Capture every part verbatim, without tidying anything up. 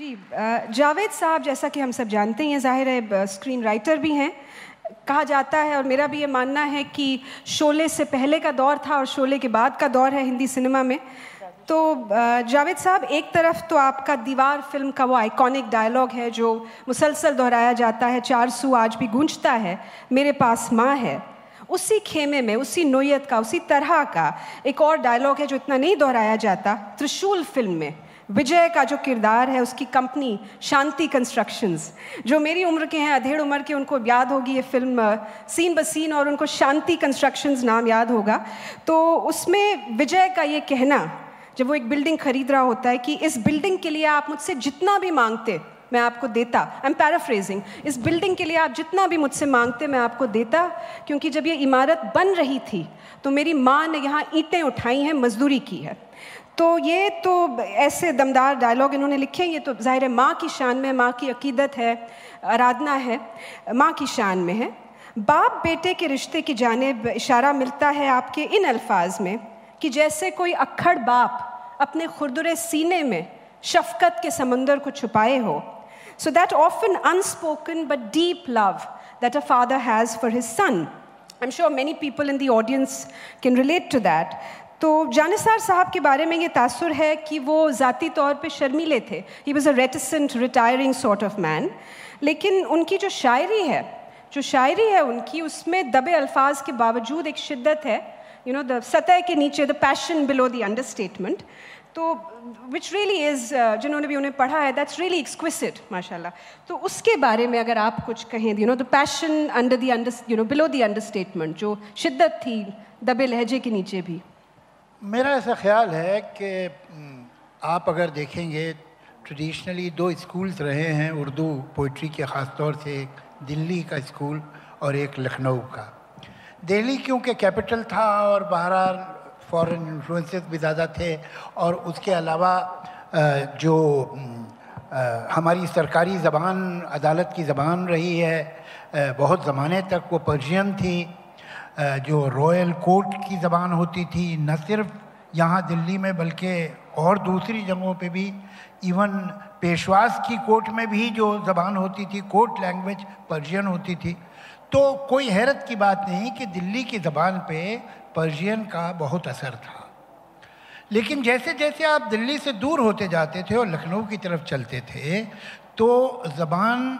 जी, जावेद साहब जैसा कि हम सब जानते हैं, जाहिर है स्क्रीन राइटर भी हैं। कहा जाता है और मेरा भी ये मानना है कि शोले से पहले का दौर था और शोले के बाद का दौर है हिंदी सिनेमा में। तो जावेद साहब, एक तरफ तो आपका दीवार फिल्म का वो आइकॉनिक डायलॉग है जो मुसलसल दोहराया जाता है, चार सू आज भी गूंजता है, मेरे पास माँ है। उसी खेमे में, उसी नोयत का, उसी तरह का एक और डायलॉग है जो इतना नहीं दोहराया जाता, त्रिशूल फिल्म में विजय का जो किरदार है, उसकी कंपनी शांति कंस्ट्रक्शंस, जो मेरी उम्र के हैं, अधेड़ उम्र के, उनको याद होगी ये फिल्म सीन ब सीन और उनको शांति कंस्ट्रक्शंस नाम याद होगा। तो उसमें विजय का ये कहना, जब वो एक बिल्डिंग खरीद रहा होता है, कि इस बिल्डिंग के लिए आप मुझसे जितना भी मांगते मैं आपको देता, आई एम पैराफ्रेजिंग, इस बिल्डिंग के लिए आप जितना भी मुझसे मांगते मैं आपको देता, क्योंकि जब ये इमारत बन रही थी तो मेरी माँ ने यहाँ ईंटें उठाई हैं, मजदूरी की है। तो ये तो ऐसे दमदार डायलॉग इन्होंने लिखे हैं। ये तो जाहिर है माँ की शान में, माँ की अकीदत है, आराधना है, माँ की शान में है। बाप बेटे के रिश्ते की जानिब इशारा मिलता है आपके इन अल्फाज में कि जैसे कोई अक्खड़ बाप अपने खुरदुरे सीने में शफकत के समंदर को छुपाए हो। So that often unspoken but deep love that a father has for his son, I am sure many people in the audience can relate to that. तो जानिसार साहब के बारे में ये तासुर है कि वो ज़ाती तौर पे शर्मीले थे, he was a reticent retiring sort of man, लेकिन उनकी जो शायरी है, जो शायरी है उनकी, उसमें दबे अल्फाज के बावजूद एक शिद्दत है, यू नो, द सतह के नीचे, the passion below the understatement, तो विच रियली इज़, जिन्होंने भी उन्हें पढ़ा है, दैट्स रियली एक्सक्विसिट माशाल्लाह। तो उसके बारे में अगर आप कुछ कहें, you know, the passion under the under, you know, below the understatement, जो शिद्दत थी दबे लहजे के नीचे भी। मेरा ऐसा ख्याल है कि आप अगर देखेंगे, ट्रेडिशनली दो स्कूल्स रहे हैं उर्दू पोइट्री के, ख़ास तौर से एक दिल्ली का स्कूल और एक लखनऊ का। दिल्ली क्योंकि कैपिटल था और बहरहाल फॉरेन इन्फ्लुएंसेस भी ज़्यादा थे, और उसके अलावा जो हमारी सरकारी ज़बान अदालत की ज़बान रही है बहुत ज़माने तक, वो पर्शियन थी, जो रॉयल कोर्ट की ज़बान होती थी, न सिर्फ यहाँ दिल्ली में बल्कि और दूसरी जगहों पे भी, इवन पेशवास की कोर्ट में भी जो ज़बान होती थी, कोर्ट लैंग्वेज पर्शियन होती थी। तो कोई हैरत की बात नहीं कि दिल्ली की ज़बान पे पर्शियन का बहुत असर था। लेकिन जैसे जैसे आप दिल्ली से दूर होते जाते थे और लखनऊ की तरफ चलते थे, तो ज़बान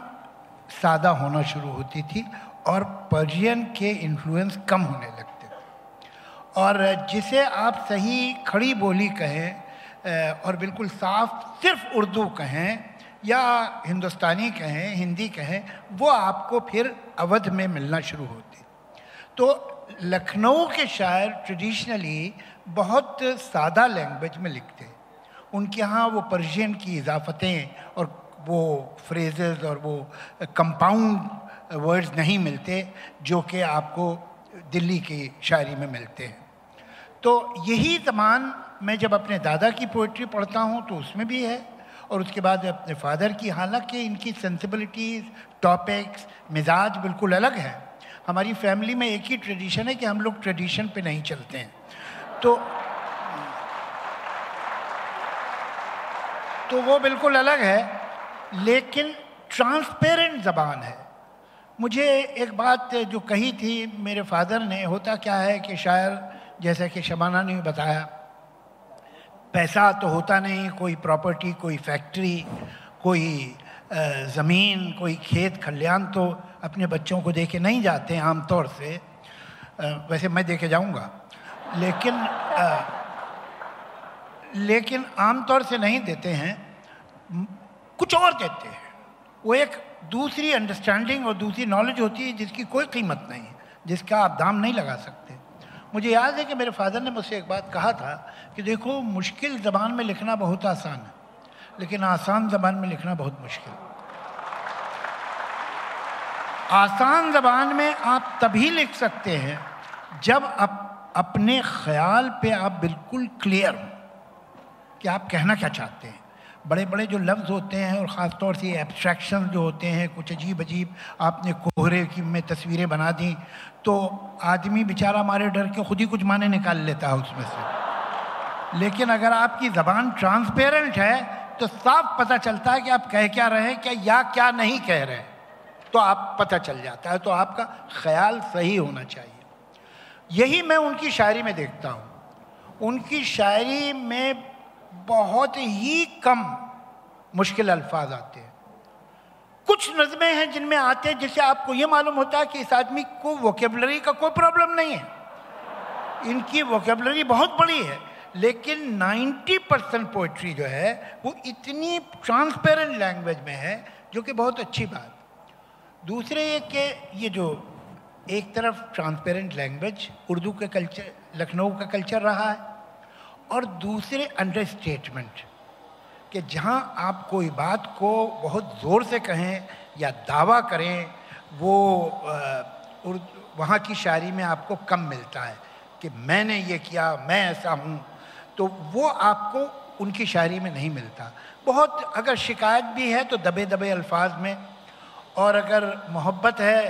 सादा होना शुरू होती थी और पर्शियन के इन्फ्लुएंस कम होने लगते थे। और जिसे आप सही खड़ी बोली कहें और बिल्कुल साफ सिर्फ उर्दू कहें या हिंदुस्तानी कहें, हिंदी कहें, वो आपको फिर अवध में मिलना शुरू होती। तो लखनऊ के शायर ट्रेडिशनली बहुत सादा लैंग्वेज में लिखते, उनके यहाँ वो पर्शियन की इजाफतें और वो फ्रेजेस और वो कंपाउंड वर्ड्स नहीं मिलते जो कि आपको दिल्ली की शायरी में मिलते हैं। तो यही ज़मान मैं जब अपने दादा की पोइट्री पढ़ता हूँ तो उसमें भी है, और उसके बाद अपने फादर की, हालांकि इनकी सेंसिबिलिटीज़, टॉपिक्स, मिजाज बिल्कुल अलग है। हमारी फैमिली में एक ही ट्रेडिशन है कि हम लोग ट्रेडिशन पे नहीं चलते हैं, तो तो वो बिल्कुल अलग है, लेकिन ट्रांसपेरेंट ज़बान है। मुझे एक बात जो कही थी मेरे फादर ने, होता क्या है कि शायर, जैसा कि शबाना ने बताया, पैसा तो होता नहीं, कोई प्रॉपर्टी, कोई फैक्ट्री, कोई ज़मीन, कोई खेत खलियान तो अपने बच्चों को देके नहीं जाते आमतौर से। वैसे मैं देके जाऊंगा, लेकिन आ, लेकिन आमतौर से नहीं देते हैं, कुछ और देते हैं। वो एक दूसरी अंडरस्टैंडिंग और दूसरी नॉलेज होती है जिसकी कोई कीमत नहीं है, जिसका आप दाम नहीं लगा सकते। मुझे याद है कि मेरे फादर ने मुझसे एक बात कहा था कि देखो, मुश्किल ज़बान में लिखना बहुत आसान है, लेकिन आसान ज़बान में लिखना बहुत मुश्किल। आसान ज़बान में आप तभी लिख सकते हैं जब आप अपने ख्याल पे आप बिल्कुल क्लियर हो कि आप कहना क्या चाहते हैं। बड़े बड़े जो लफ्ज़ होते हैं और ख़ास तौर से एब्स्ट्रैक्शन जो होते हैं, कुछ अजीब अजीब आपने कोहरे की में तस्वीरें बना दी, तो आदमी बेचारा मारे डर के खुद ही कुछ माने निकाल लेता है उसमें से। लेकिन अगर आपकी ज़बान ट्रांसपेरेंट है तो साफ पता चलता है कि आप कह क्या रहे हैं क्या या क्या नहीं कह रहे हैं, तो आप पता चल जाता है। तो आपका ख्याल सही होना चाहिए। यही मैं उनकी शायरी में देखता हूँ। उनकी शायरी में बहुत ही कम मुश्किल अल्फाज आते हैं। कुछ नज़में हैं जिनमें आते हैं जिससे आपको ये मालूम होता है कि इस आदमी को वोकेबलरी का कोई प्रॉब्लम नहीं है, इनकी वोकेबलरी बहुत बड़ी है, लेकिन नब्बे परसेंट पोइट्री जो है वो इतनी ट्रांसपेरेंट लैंग्वेज में है जो कि बहुत अच्छी बात। दूसरे ये कि ये जो एक तरफ ट्रांसपेरेंट लैंग्वेज उर्दू के कल्चर, लखनऊ का कल्चर रहा है, और दूसरे अंडरस्टेटमेंट कि जहाँ आप कोई बात को बहुत ज़ोर से कहें या दावा करें वो वहाँ की शायरी में आपको कम मिलता है कि मैंने ये किया, मैं ऐसा हूँ, तो वो आपको उनकी शायरी में नहीं मिलता। बहुत अगर शिकायत भी है तो दबे दबे अल्फाज में, और अगर मोहब्बत है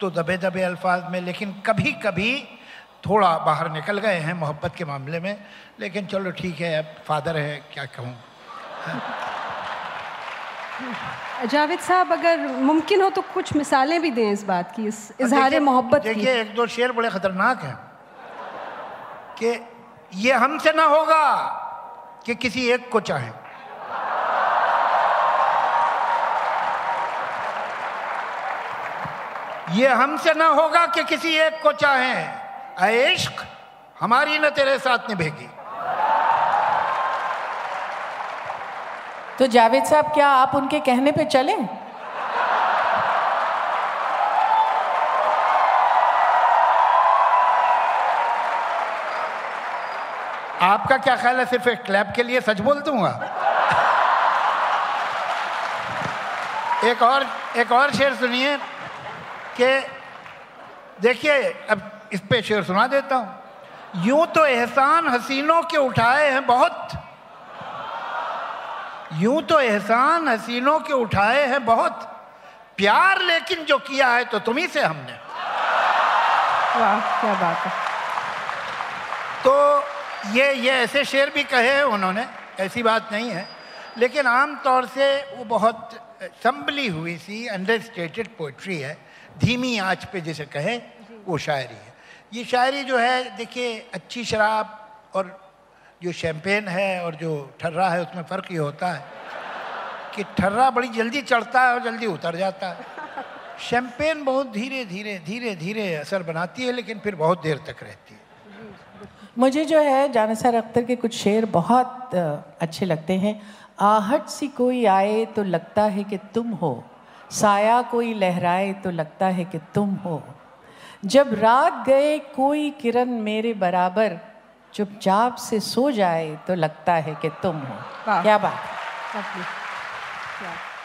तो दबे दबे अल्फाज में, लेकिन कभी कभी थोड़ा बाहर निकल गए हैं मोहब्बत के मामले में, लेकिन चलो ठीक है, अब फादर है, क्या कहूँ। जावेद साहब, अगर मुमकिन हो तो कुछ मिसालें भी दें इस बात की, इस इजहार मोहब्बत की। देखिए एक दो शेर बड़े ख़तरनाक हैं कि ये हमसे ना होगा कि किसी एक को चाहे, ये हमसे ना होगा कि किसी एक को चाहे, ऐ इश्क हमारी ना तेरे साथ निभेगी। तो जावेद साहब, क्या आप उनके कहने पे चलें? आपका क्या ख्याल है, सिर्फ एक क्लैप के लिए सच बोल दूंगा? एक और एक और शेर सुनिए कि देखिए, अब इस पे शेर सुना देता हूँ। यूं तो एहसान हसीनों के उठाए हैं बहुत, यूं तो एहसान हसीनों के उठाए हैं बहुत, प्यार लेकिन जो किया है तो तुम्ही से हमने। वाह, क्या बात है। तो ये ये ऐसे शेर भी कहे हैं उन्होंने, ऐसी बात नहीं है, लेकिन आम तौर से वो बहुत संभली हुई सी अंडरस्टेटेड पोइट्री है, धीमी आंच पे जिसे कहे वो शायरी है। ये शायरी जो है, देखिए, अच्छी शराब और जो शैम्पेन है और जो ठर्रा है उसमें फ़र्क ये होता है कि ठर्रा बड़ी जल्दी चढ़ता है और जल्दी उतर जाता है, शैम्पेन बहुत धीरे धीरे धीरे धीरे असर बनाती है लेकिन फिर बहुत देर तक रहती है। मुझे जो है जानिसार अख्तर के कुछ शेर बहुत अच्छे लगते हैं। आहट सी कोई आए तो लगता है कि तुम हो, साया कोई लहराए तो लगता है कि तुम हो, जब रात गए कोई किरण मेरे बराबर, चुपचाप से सो जाए तो लगता है कि तुम हो। क्या बात।